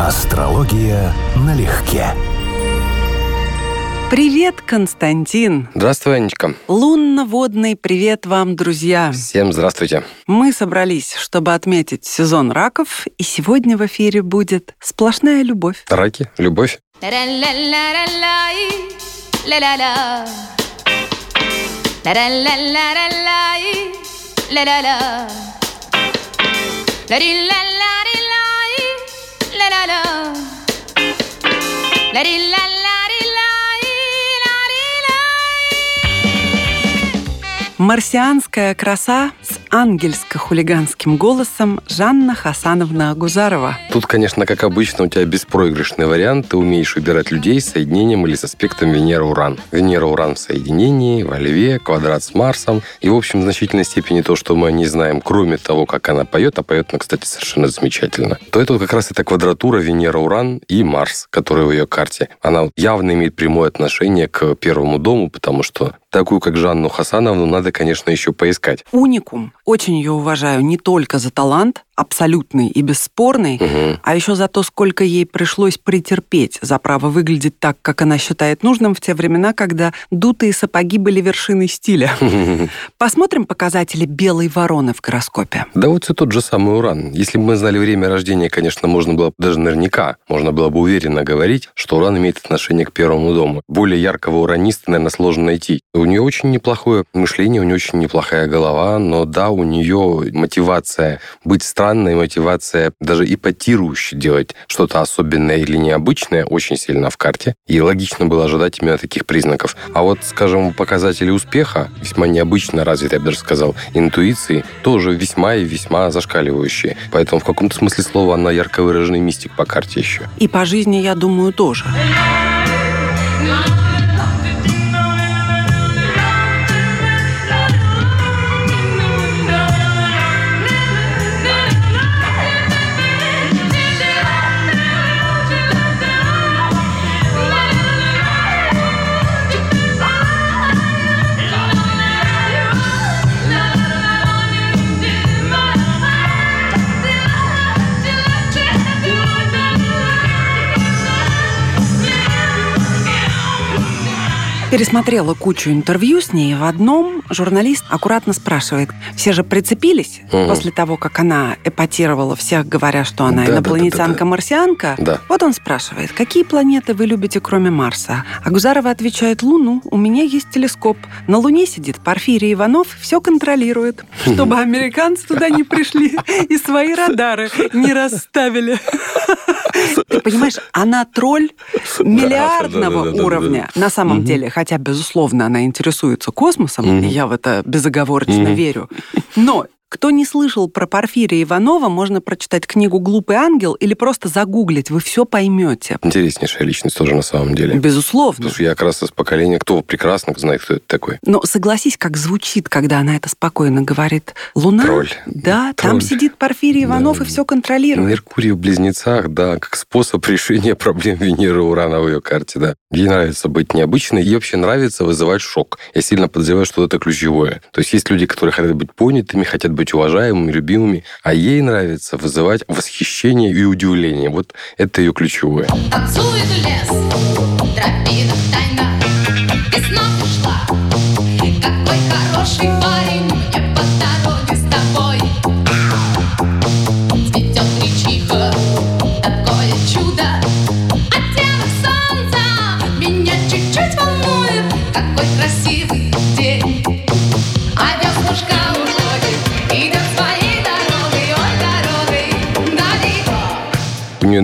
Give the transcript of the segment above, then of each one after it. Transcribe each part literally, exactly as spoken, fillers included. Астрология налегке. Привет, Константин. Здравствуй, Анечка. Лунно-водный привет вам, друзья. Всем здравствуйте. Мы собрались, чтобы отметить сезон раков, и сегодня в эфире будет сплошная любовь. Раки, любовь. Марсианская краса с ангельско-хулиганским голосом Жанна Хасановна Агузарова. Тут, конечно, как обычно, у тебя беспроигрышный вариант. Ты умеешь выбирать людей с соединением или с аспектом Венера-Уран. Венера-Уран в соединении, во Льве, квадрат с Марсом. И, в общем, в значительной степени то, что мы не знаем, кроме того, как она поет, а поет она, кстати, совершенно замечательно, то это вот как раз эта квадратура Венера-Уран и Марс, которая в ее карте. Она явно имеет прямое отношение к первому дому, потому что такую, как Жанну Хасановну, надо, конечно, еще поискать. Уникум. Очень ее уважаю не только за талант, абсолютный и бесспорный, угу. а еще за то, сколько ей пришлось претерпеть за право выглядеть так, как она считает нужным в те времена, когда дутые сапоги были вершиной стиля. Посмотрим показатели белой вороны в гороскопе. Да вот все тот же самый Уран. Если бы мы знали время рождения, конечно, можно было бы, даже наверняка, можно было бы уверенно говорить, что Уран имеет отношение к первому дому. Более яркого ураниста, наверное, сложно найти. У нее очень неплохое мышление, у нее очень неплохая голова, но да, у нее мотивация быть странной, странная мотивация даже эпатирующе делать что-то особенное или необычное очень сильно в карте. И логично было ожидать именно таких признаков. А вот, скажем, показатели успеха, весьма необычно развитые, я бы даже сказал, интуиции, тоже весьма и весьма зашкаливающие. Поэтому в каком-то смысле слова она ярко выраженный мистик по карте еще. И по жизни, я думаю, тоже. Пересмотрела кучу интервью с ней. В одном журналист аккуратно спрашивает: все же прицепились угу. после того, как она эпатировала всех, говоря, что она да, инопланетянка-марсианка. Да, да, да, да. Вот он спрашивает: какие планеты вы любите, кроме Марса? Агузарова отвечает: Луну. У меня есть телескоп. На Луне сидит Порфирий Иванов, все контролирует, чтобы американцы туда не пришли и свои радары не расставили. Ты понимаешь, она тролль миллиардного да, да, да, да, уровня. Да, да, да. На самом угу. деле, хотя, безусловно, она интересуется космосом, угу. и я в это безоговорочно угу. верю. Но кто не слышал про Порфирия Иванова, можно прочитать книгу «Глупый ангел» или просто загуглить, вы все поймете. Интереснейшая личность тоже на самом деле. Безусловно. Потому что я как раз из поколения, кто прекрасно знает, кто это такой. Но согласись, как звучит, когда она это спокойно говорит. Луна? Тролль. Да, Тролль. Там сидит Порфирий Иванов да. и все контролирует. Меркурий в близнецах, да, как способ решения проблем Венеры и Урана в ее карте, да. Ей нравится быть необычной, ей вообще нравится вызывать шок. Я сильно подозреваю, что это ключевое. То есть есть люди, которые хотят быть понятыми, хотят быть уважаемыми, любимыми, а ей нравится вызывать восхищение и удивление. Вот это ее ключевое. Танцует лес, тропинок тайна, весна пришла, какой хороший парень мне по дороге с тобой. Цветет гречиха, такое чудо, оттенок солнца меня чуть-чуть волнует, какой красивый день, а веснушка уже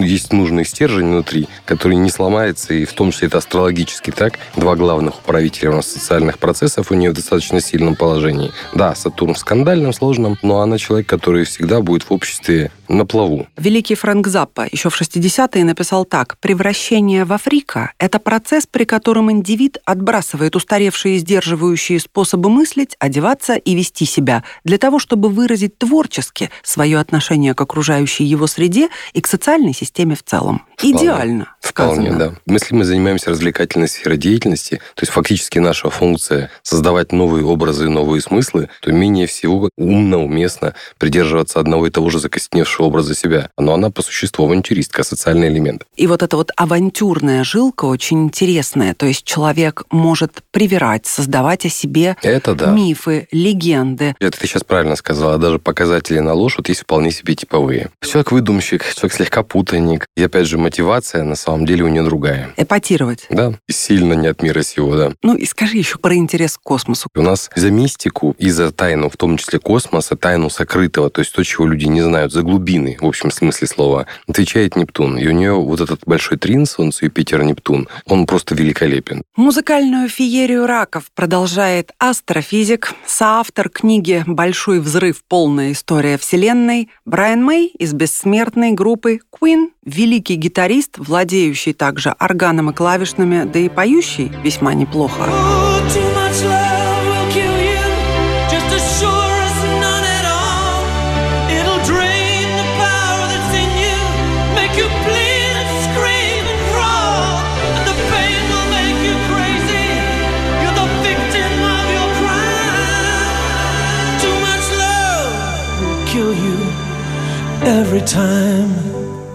есть нужный стержень внутри, который не сломается, и в том числе это астрологически так. Два главных управителя у нас социальных процессов у нее в достаточно сильном положении. Да, Сатурн в скандальном, сложном, но она человек, который всегда будет в обществе на плаву. Великий Фрэнк Заппа еще в шестидесятые написал так: «Превращение во фрика – это процесс, при котором индивид отбрасывает устаревшие и сдерживающие способы мыслить, одеваться и вести себя для того, чтобы выразить творчески свое отношение к окружающей его среде и к социальной системе в целом». Идеально вполне, сказано. Вполне, да. Если мы занимаемся развлекательной сферой деятельности, то есть фактически наша функция создавать новые образы и новые смыслы, то менее всего умно, уместно придерживаться одного и того же закостеневшего образа себя. Но она по существу авантюристка, социальный элемент. И вот эта вот авантюрная жилка очень интересная. То есть человек может привирать, создавать о себе это, да. мифы, легенды. Это ты сейчас правильно сказала. Даже показатели на ложь вот есть вполне себе типовые. Человек-выдумщик, человек слегка путанник. И опять же, мотивация на самом деле у нее другая. Эпатировать. Да. Сильно не от мира сего, да. Ну и скажи еще про интерес к космосу. У нас за мистику и за тайну, в том числе космоса, тайну сокрытого, то есть то, чего люди не знают, за глубины, в общем смысле слова, отвечает Нептун. И у нее вот этот большой трин Солнце, Юпитер, Нептун, он просто великолепен. Музыкальную феерию раков продолжает астрофизик, соавтор книги «Большой взрыв. Полная история Вселенной» Брайан Мэй из бессмертной группы Queen, великий гитарист, владеющий также органом и клавишными, да и поющий весьма неплохо. Every time.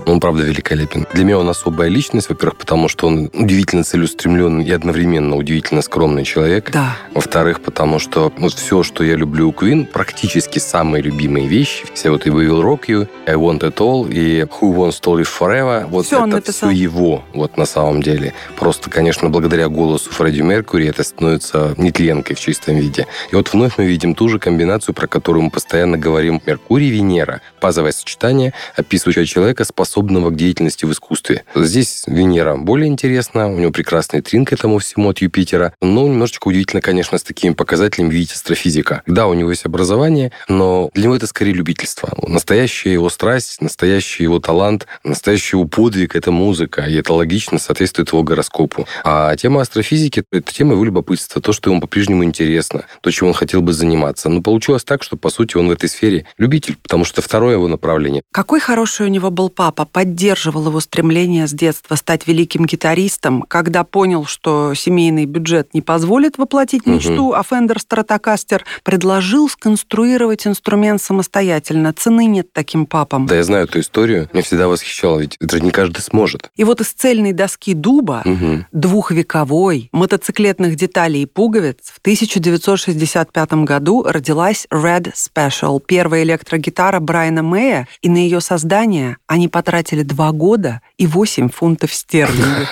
Он, правда, великолепен. Для меня он особая личность, во-первых, потому что он удивительно целеустремленный и одновременно удивительно скромный человек. Да. Во-вторых, потому что вот все, что я люблю у Queen, практически самые любимые вещи, все вот и «We Will Rock You», «I Want It All» и «Who Wants to Live Forever», вот все это все его, вот на самом деле. Просто, конечно, благодаря голосу Фредди Меркури это становится нетленкой в чистом виде. И вот вновь мы видим ту же комбинацию, про которую мы постоянно говорим. Меркурий-Венера. Пазовое сочетание, описывающее человека, способное к деятельности в искусстве. Здесь Венера более интересна, у него прекрасный трин к этому всему от Юпитера, но немножечко удивительно, конечно, с такими показателями видеть астрофизика. Да, у него есть образование, но для него это скорее любительство. Настоящая его страсть, настоящий его талант, настоящий его подвиг — это музыка, и это логично соответствует его гороскопу. А тема астрофизики — это тема его любопытства, то, что ему по-прежнему интересно, то, чем он хотел бы заниматься. Но получилось так, что, по сути, он в этой сфере любитель, потому что второе его направление. Какой хороший у него был папа, поддерживал его стремление с детства стать великим гитаристом, когда понял, что семейный бюджет не позволит воплотить мечту, угу. а Фендер Стратокастер предложил сконструировать инструмент самостоятельно. Цены нет таким папам. Да, я знаю эту историю. Меня всегда восхищало, ведь это не каждый сможет. И вот из цельной доски дуба, угу. двухвековой, мотоциклетных деталей и пуговиц в тысяча девятьсот шестьдесят пятом году родилась Red Special, первая электрогитара Брайана Мэя, и на ее создание они потратили Тратили два года и восемь фунтов стерлингов.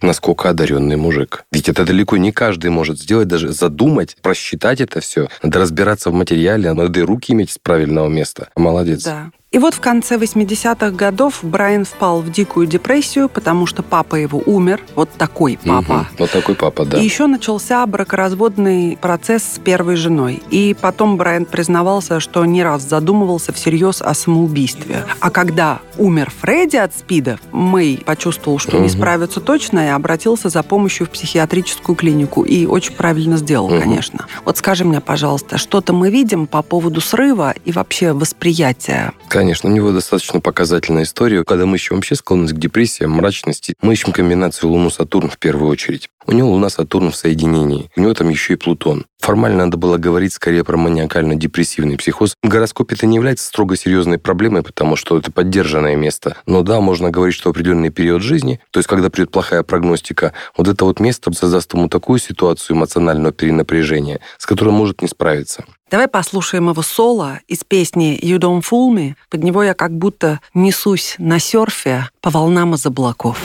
Насколько одаренный мужик. Ведь это далеко не каждый может сделать, даже задумать, просчитать это все. Надо разбираться в материале, надо и руки иметь с правильного места. Молодец. Да. И вот в конце восьмидесятых годов Брайан впал в дикую депрессию, потому что папа его умер. Вот такой папа. Угу, вот такой папа, да. И еще начался бракоразводный процесс с первой женой. И потом Брайан признавался, что не раз задумывался всерьез о самоубийстве. А когда умер Фредди от СПИДа, Мэй почувствовал, что угу. не справится точно, и обратился за помощью в психиатрическую клинику. И очень правильно сделал, угу. конечно. Вот скажи мне, пожалуйста, что-то мы видим по поводу срыва и вообще восприятия? Конечно, у него достаточно показательная история. Когда мы ищем вообще склонность к депрессиям, мрачности, мы ищем комбинацию Луну-Сатурн в первую очередь. У него Луна-Сатурн в соединении. У него там еще и Плутон. Формально надо было говорить скорее про маниакально-депрессивный психоз. В гороскопе это не является строго серьезной проблемой, потому что это поддержанное место. Но да, можно говорить, что в определенный период жизни, то есть когда придет плохая прогностика, вот это вот место создаст ему такую ситуацию эмоционального перенапряжения, с которой он может не справиться. Давай послушаем его соло из песни «You Don't Fool Me». Под него я как будто несусь на серфе по волнам из облаков.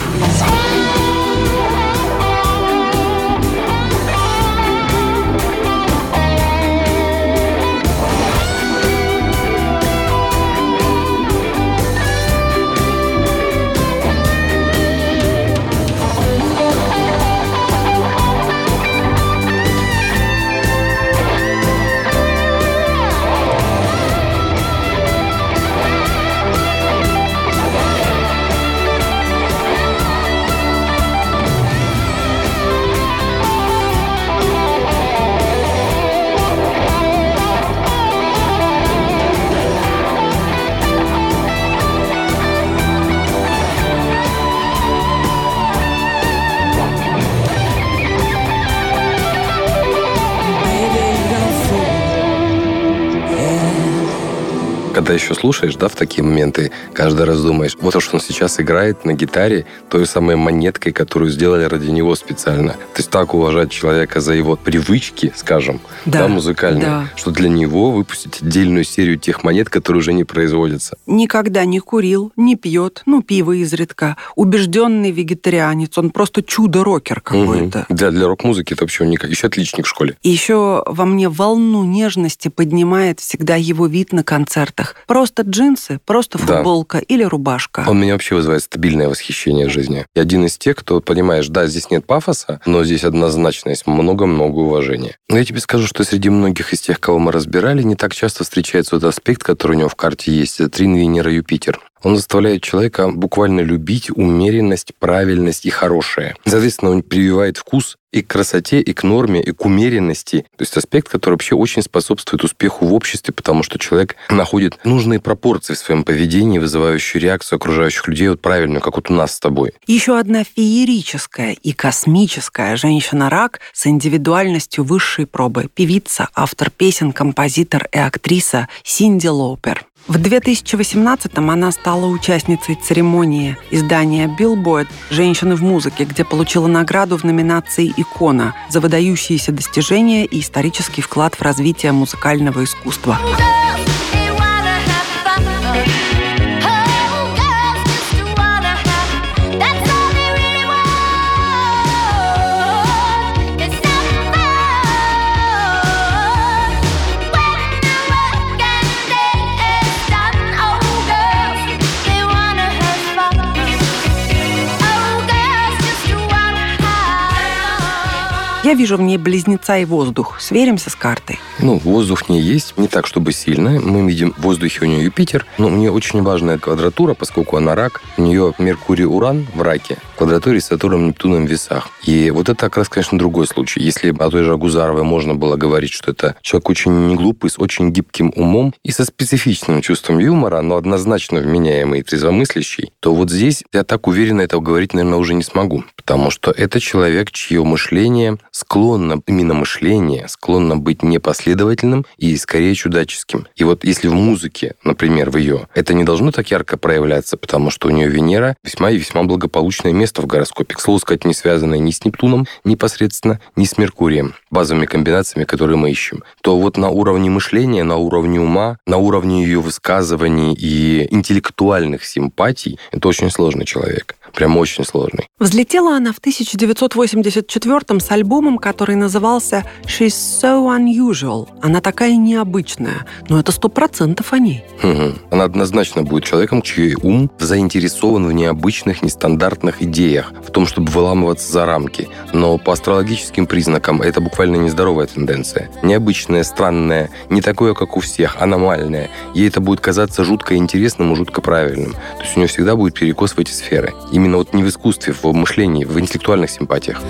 когда еще слушаешь, да, в такие моменты, каждый раз думаешь, вот то, что он сейчас играет на гитаре той самой монеткой, которую сделали ради него специально. То есть так уважать человека за его привычки, скажем, да, да, музыкальные, да, что для него выпустить отдельную серию тех монет, которые уже не производятся. Никогда не курил, не пьет, ну, пиво изредка. Убежденный вегетарианец, он просто чудо-рокер какой-то. Угу. Для, для рок-музыки это вообще никак. Еще отличник в школе. И еще во мне волну нежности поднимает всегда его вид на концертах. Просто джинсы, просто футболка, да, или рубашка. Он меня вообще вызывает стабильное восхищение жизни. И один из тех, кто, понимаешь, да, здесь нет пафоса, но здесь однозначно есть много-много уважения. Но я тебе скажу, что среди многих из тех, кого мы разбирали, не так часто встречается тот аспект, который у него в карте есть. Это трин Венера-Юпитер. Он заставляет человека буквально любить умеренность, правильность и хорошее. Соответственно, он прививает вкус и к красоте, и к норме, и к умеренности. То есть аспект, который вообще очень способствует успеху в обществе, потому что человек находит нужные пропорции в своем поведении, вызывающие реакцию окружающих людей вот правильную, как вот у нас с тобой. Еще одна феерическая и космическая женщина-рак с индивидуальностью высшей пробы. Певица, автор песен, композитор и актриса Синди Лоупер. В две тысячи восемнадцатом она стала участницей церемонии издания Billboard «Женщины в музыке», где получила награду в номинации «Икона» за выдающиеся достижения и исторический вклад в развитие музыкального искусства. Я вижу в ней близнеца и воздух. Сверимся с картой. Ну, воздух не есть, не так, чтобы сильно. Мы видим в воздухе у нее Юпитер, но у нее очень важная квадратура, поскольку она рак. У нее Меркурий-Уран в раке, в квадратуре с Сатурном, Нептуном в весах. И вот это как раз, конечно, другой случай. Если о той же Агузаровой можно было говорить, что это человек очень неглупый, с очень гибким умом и со специфичным чувством юмора, но однозначно вменяемый и трезвомыслящий, то вот здесь я так уверенно этого говорить, наверное, уже не смогу, потому что это человек, чье мышление склонно, именно мышление, склонно быть непоследовательным и скорее чудаческим. И вот если в музыке, например, в ее, это не должно так ярко проявляться, потому что у нее Венера весьма и весьма благополучное место в гороскопе, к слову сказать, не связанное ни с Нептуном непосредственно, ни с Меркурием, базовыми комбинациями, которые мы ищем, то вот на уровне мышления, на уровне ума, на уровне ее высказываний и интеллектуальных симпатий это очень сложный человек. Прям очень сложный. Взлетела она в тысяча девятьсот восемьдесят четвёртом с альбомом, который назывался «She's so unusual». Она такая необычная, но это сто процентов о ней. Угу. Она однозначно будет человеком, чей ум заинтересован в необычных, нестандартных идеях, в том, чтобы выламываться за рамки. Но по астрологическим признакам это буквально нездоровая тенденция. Необычная, странная, не такое, как у всех, аномальная. Ей это будет казаться жутко интересным и жутко правильным. То есть у нее всегда будет перекос в эти сферы. Именно вот не в искусстве, в мышлении, в интеллектуальных симпатиях.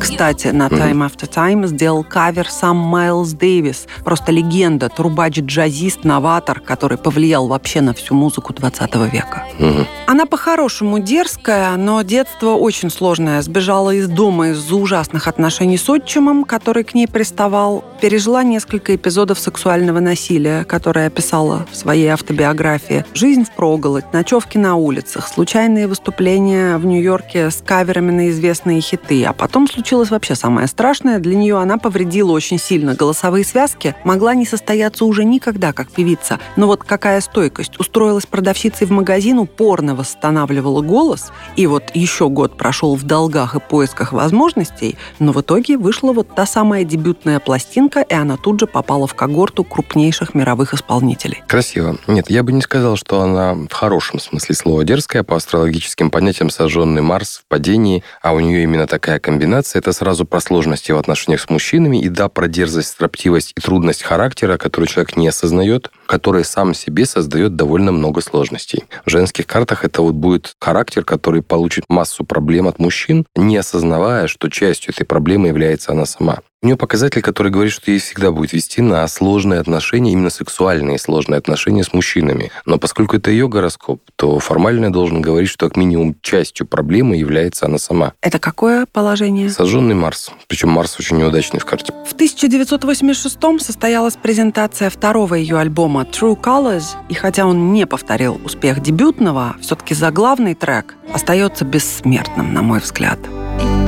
Кстати, на «Time After Time» сделал кавер сам Майлз Дэвис. Просто легенда, трубач, джазист, новатор, который повлиял вообще на всю музыку двадцатого века. Mm-hmm. Она по-хорошему дерзкая, но детство очень сложное. Сбежала из дома из-за ужасных отношений с отчимом, который к ней приставал. Пережила несколько эпизодов сексуального насилия, которое описала в своей автобиографии. Жизнь впроголодь, ночевки на улицах, случайные выступления в Нью-Йорке с каверами на известные хиты. А потом случилось вообще самое страшное. Для нее она повредила очень сильно голосовые связки, могла не состояться уже никогда как певица. Но вот какая стойкость. Устроилась продавщицей в магазин, упорно восстанавливала голос, и вот еще год прошел в долгах и поисках возможностей, но в итоге вышла вот та самая дебютная пластинка, и она тут же попала в когорту крупнейших мировых исполнителей. Красиво. Нет, я бы не сказал, что она в хорошем смысле слова дерзкая, по астрологическим понятиям сожженный Марс в падении, а у нее именно такая комбинация. Это сразу про сложности в отношениях с мужчинами и да, про дерзость, строптивость и трудность характера, которую человек не осознает, который сам себе создает довольно много сложностей. В женских картах это вот будет характер, который получит массу проблем от мужчин, не осознавая, что частью этой проблемы является она сама. У нее показатель, который говорит, что ей всегда будет вести на сложные отношения, именно сексуальные сложные отношения с мужчинами. Но поскольку это ее гороскоп, то формально я должен говорить, что как минимум частью проблемы является она сама. Это какое положение? Сожженный Марс. Причем Марс очень неудачный в карте. В тысяча девятьсот восемьдесят шестом состоялась презентация второго ее альбома True Colors, и хотя он не повторил успех дебютного, все-таки заглавный трек остается бессмертным, на мой взгляд.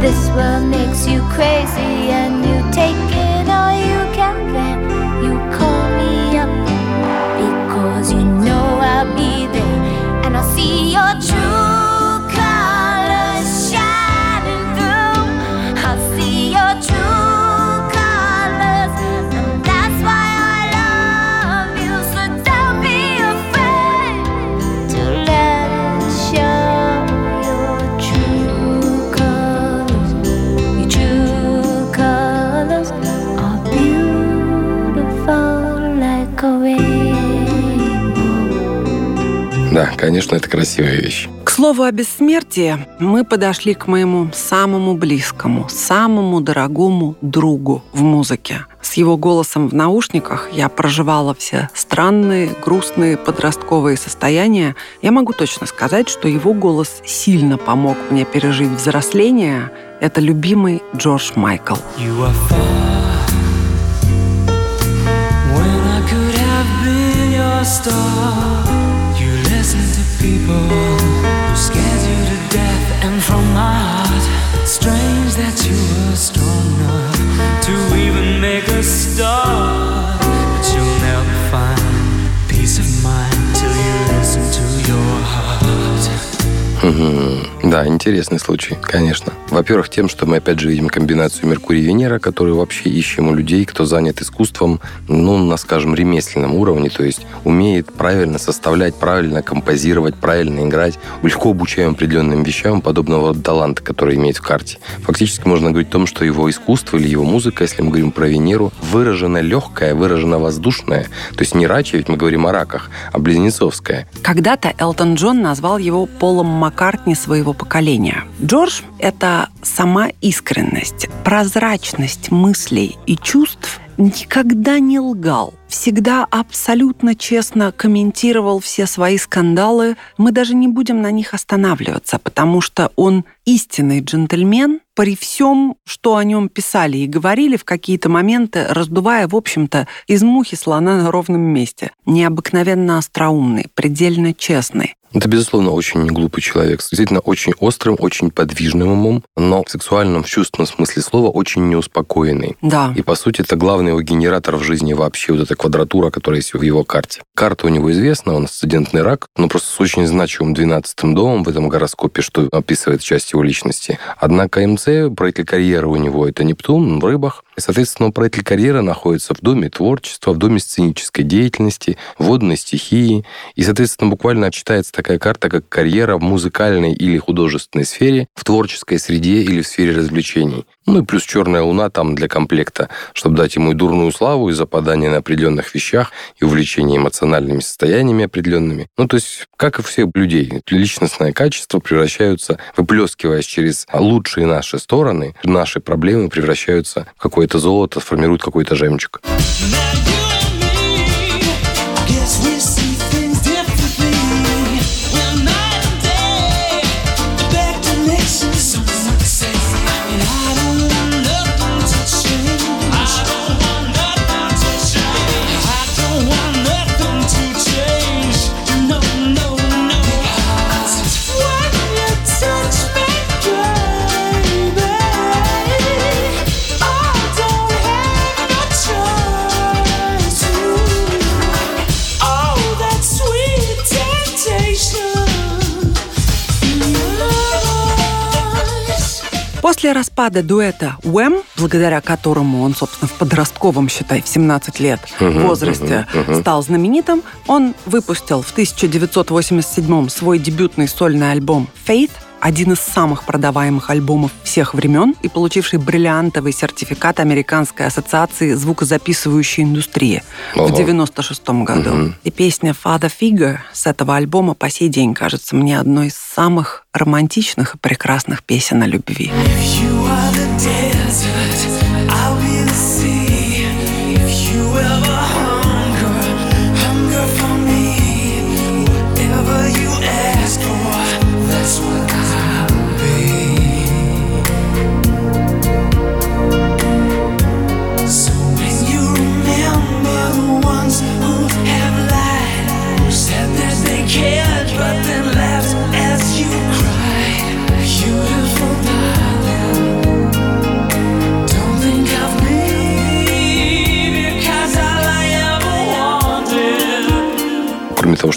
This world makes you crazy and you take it all you can then you call me up because you know I'll be there and I'll see your true colors shining through. I'll see your true colors and that's why I love you. So don't be afraid to let us show your true colors. Да, конечно, это красивая вещь. К слову о бессмертии, мы подошли к моему самому близкому, самому дорогому другу в музыке. С его голосом в наушниках я проживала все странные, грустные подростковые состояния. Я могу точно сказать, что его голос сильно помог мне пережить взросление. Это любимый Джордж Майкл. People who scared you to death, and from my heart, strange that you were strong enough to even make a start. But you'll never find peace of mind till you listen to your heart. Да, интересный случай, конечно. Во-первых, тем, что мы опять же видим комбинацию Меркурий и Венера, которую вообще ищем у людей, кто занят искусством, ну, на, скажем, ремесленном уровне, то есть умеет правильно составлять, правильно композировать, правильно играть, легко обучаем определенным вещам подобного таланта, который имеет в карте. Фактически можно говорить о том, что его искусство или его музыка, если мы говорим про Венеру, выражено легкое, выражено воздушное, то есть не рачи, ведь мы говорим о раках, а близнецовское. Когда-то Элтон Джон назвал его Полом Маккартни. Маккартни своего поколения. Джордж — это сама искренность, прозрачность мыслей и чувств, никогда не лгал, всегда абсолютно честно комментировал все свои скандалы. Мы даже не будем на них останавливаться, потому что он истинный джентльмен, при всем, что о нем писали и говорили в какие-то моменты, раздувая, в общем-то, из мухи слона на ровном месте. Необыкновенно остроумный, предельно честный. Это, безусловно, очень неглупый человек. Действительно, очень острым, очень подвижным умом, но в сексуальном, в чувственном смысле слова очень неуспокоенный. Да. И, по сути, это главный его генератор в жизни вообще, вот эта квадратура, которая есть в его карте. Карта у него известна, он асцендентный рак, но просто с очень значимым двенадцатым домом в этом гороскопе, что описывает часть его личности. Однако МЦ, проект карьеры у него — это Нептун в рыбах. И, соответственно, проект карьеры находится в доме творчества, в доме сценической деятельности, водной стихии. И, соответственно, буквально читается такая карта, как карьера в музыкальной или художественной сфере, в творческой среде или в сфере развлечений. Ну и плюс черная луна там для комплекта, чтобы дать ему и дурную славу, и западание на определенных вещах, и увлечение эмоциональными состояниями определенными. Ну то есть, как и всех людей, личностные качества превращаются, выплескиваясь через лучшие наши стороны, наши проблемы превращаются в какое-то золото, формируют какой-то жемчуг. После распада дуэта Уэм, благодаря которому он, собственно, в подростковом, считай, в семнадцать лет uh-huh, возрасте uh-huh, uh-huh. стал знаменитым, он выпустил в тысяча девятьсот восемьдесят седьмом свой дебютный сольный альбом «Faith», один из самых продаваемых альбомов всех времен и получивший бриллиантовый сертификат Американской ассоциации звукозаписывающей индустрии Ого. в девяносто шестом году. Угу. И песня «Father Figure» с этого альбома по сей день кажется мне одной из самых романтичных и прекрасных песен о любви. If you are the desert, I'll be the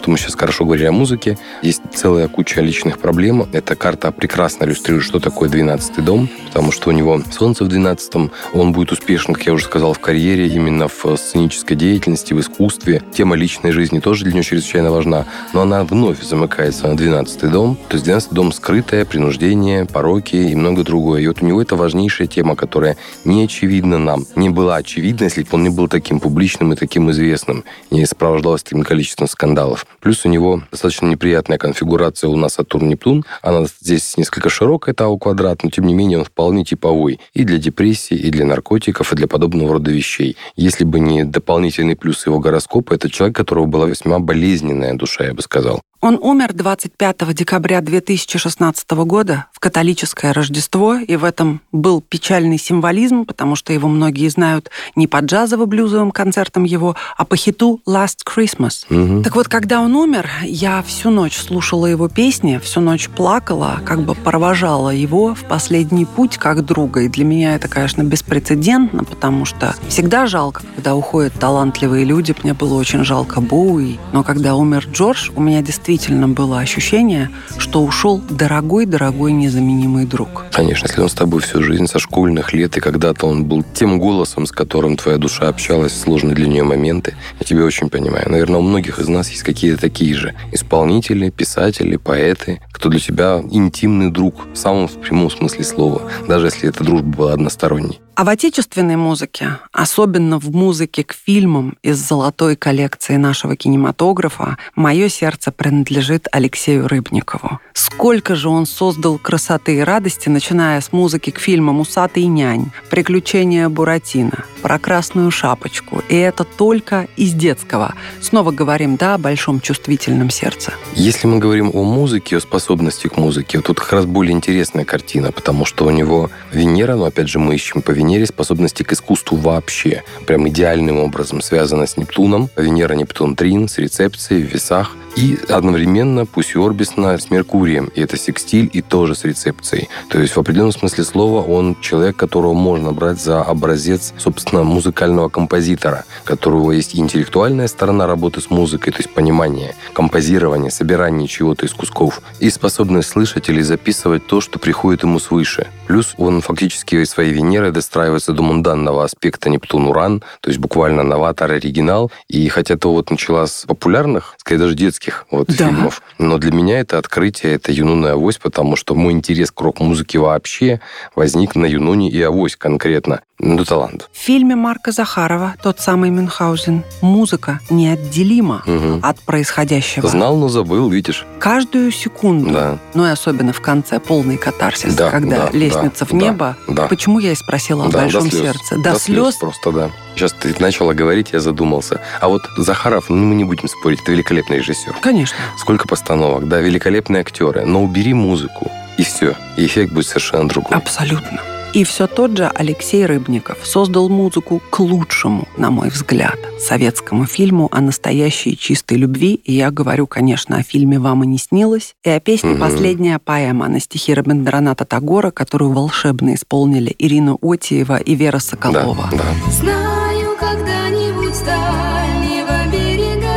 что мы сейчас хорошо говорили о музыке, есть целая куча личных проблем. Эта карта прекрасно иллюстрирует, что такое двенадцатый дом, потому что у него солнце в двенадцатом, он будет успешен, как я уже сказал, в карьере, именно в сценической деятельности, в искусстве. Тема личной жизни тоже для него чрезвычайно важна, но она вновь замыкается на двенадцатый дом. То есть двенадцатый дом — скрытое, принуждение, пороки и многое другое. И вот у него это важнейшая тема, которая не очевидна нам, не была очевидна, если бы он не был таким публичным и таким известным, не сопровождалась таким количеством скандалов. Плюс у него достаточно неприятная конфигурация у нас Сатурн-Нептун. Она здесь несколько широкая, Тау-квадрат, но тем не менее он вполне типовой и для депрессии, и для наркотиков, и для подобного рода вещей. Если бы не дополнительный плюс его гороскопа, это человек, которого была весьма болезненная душа, я бы сказал. Он умер двадцать пятого декабря две тысячи шестнадцатого года в католическое Рождество, и в этом был печальный символизм, потому что его многие знают не по джазово-блюзовым концертам его, а по хиту «Last Christmas». Угу. Так вот, когда он умер, я всю ночь слушала его песни, всю ночь плакала, как бы провожала его в последний путь как друга. И для меня это, конечно, беспрецедентно, потому что всегда жалко, когда уходят талантливые люди. Мне было очень жалко Боуи, но когда умер Джордж, у меня действительно Действительно было ощущение, что ушел дорогой-дорогой незаменимый друг. Конечно, если он с тобой всю жизнь, со школьных лет, и когда-то он был тем голосом, с которым твоя душа общалась в сложные для нее моменты, я тебя очень понимаю. Наверное, у многих из нас есть какие-то такие же исполнители, писатели, поэты, кто для тебя интимный друг, в самом прямом смысле слова, даже если эта дружба была односторонней. А в отечественной музыке, особенно в музыке к фильмам из золотой коллекции нашего кинематографа, мое сердце принадлежит Алексею Рыбникову. Сколько же он создал красоты и радости, начиная с музыки к фильмам «Усатый нянь», «Приключения Буратино», «Про красную шапочку». И это только из детского. Снова говорим, да, о большом чувствительном сердце. Если мы говорим о музыке, о способности к музыке, тут как раз более интересная картина, потому что у него Венера, но опять же мы ищем по Венере способности к искусству вообще, прям идеальным образом связана с Нептуном. Венера, Нептун, трин, с рецепцией, в весах. И одновременно, пусть и орбисно, с Меркурием. И это секстиль, и тоже с рецепцией. То есть в определенном смысле слова он человек, которого можно брать за образец, собственно, музыкального композитора, у которого есть интеллектуальная сторона работы с музыкой, то есть понимание, композирование, собирание чего-то из кусков, и способность слышать или записывать то, что приходит ему свыше. Плюс он фактически своей Венерой достраивается до мунданного аспекта Нептун-Уран, то есть буквально новатор, оригинал. И хотя то вот начала с популярных, скорее даже детских, Вот, да. фильмов. Но для меня это открытие, это юнунная авось, потому что мой интерес к рок-музыке вообще возник на юнуне и авось конкретно. Ну, талант. В фильме Марка Захарова, тот самый Мюнхгаузен, музыка неотделима угу. от происходящего. Знал, но забыл, видишь. Каждую секунду, да. ну и особенно в конце, полный катарсис, да, когда да, лестница да, в небо. Да, Почему я и спросила да, о большом до сердце. До, до слез. слез просто, да. Сейчас ты начала говорить, я задумался. А вот Захаров, ну мы не будем спорить, это великолепный режиссер. Конечно. Сколько постановок, да, великолепные актеры. Но убери музыку, и все. И эффект будет совершенно другой. Абсолютно. И все тот же Алексей Рыбников создал музыку к лучшему, на мой взгляд, советскому фильму о настоящей чистой любви. И я говорю, конечно, о фильме «Вам и не снилось», и о песне угу. «Последняя поэма» на стихи Рабиндраната Тагора, которую волшебно исполнили Ирина Отиева и Вера Соколова. Да, да. «Знаю, когда-нибудь с дальнего берега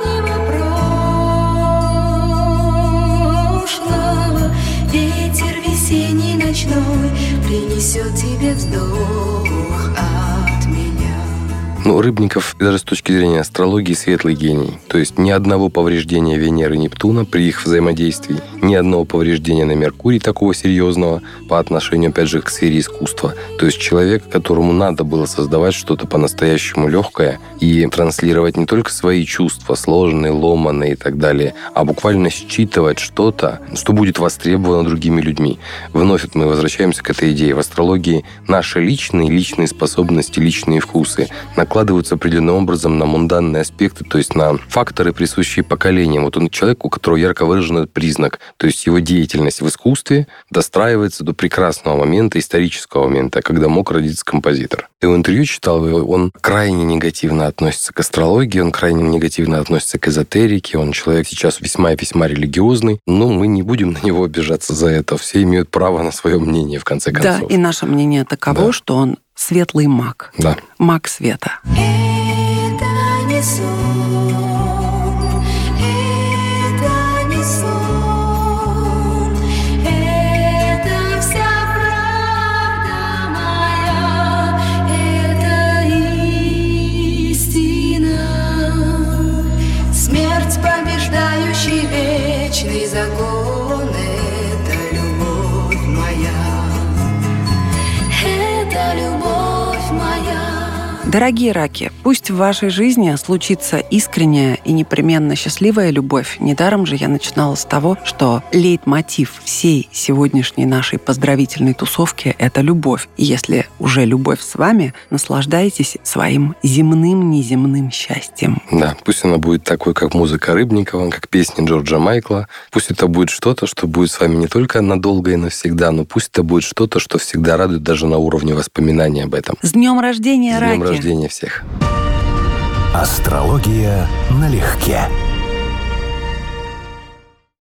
давнего прошлого ветер весенний принесет тебе вздох от меня». Ну, Рыбников, даже с точки зрения астрологии, светлый гений. То есть ни одного повреждения Венеры и Нептуна при их взаимодействии, ни одного повреждения на Меркурии такого серьезного по отношению, опять же, к сфере искусства. То есть человек, которому надо было создавать что-то по-настоящему легкое и транслировать не только свои чувства, сложные, ломаные и так далее, а буквально считывать что-то, что будет востребовано другими людьми. Вновь мы возвращаемся к этой идее. В астрологии наши личные, личные способности, личные вкусы на накладываются определенным образом на мунданные аспекты, то есть на факторы, присущие поколениям. Вот он человек, у которого ярко выражен этот признак. То есть его деятельность в искусстве достраивается до прекрасного момента, исторического момента, когда мог родиться композитор. Я его интервью читал, и он крайне негативно относится к астрологии, он крайне негативно относится к эзотерике, он человек сейчас весьма и весьма религиозный, но мы не будем на него обижаться за это. Все имеют право на свое мнение, в конце концов. Да, и наше мнение таково, да. что он светлый маг. Да. Маг света. Это не сон. Дорогие раки, пусть в вашей жизни случится искренняя и непременно счастливая любовь. Недаром же я начинала с того, что лейтмотив всей сегодняшней нашей поздравительной тусовки – это любовь. И если уже любовь с вами, наслаждайтесь своим земным, неземным счастьем. Да, пусть она будет такой, как музыка Рыбникова, как песни Джорджа Майкла. Пусть это будет что-то, что будет с вами не только надолго и навсегда, но пусть это будет что-то, что всегда радует даже на уровне воспоминаний об этом. С днем рождения, раки! С днем рождения всех! Астрология налегке.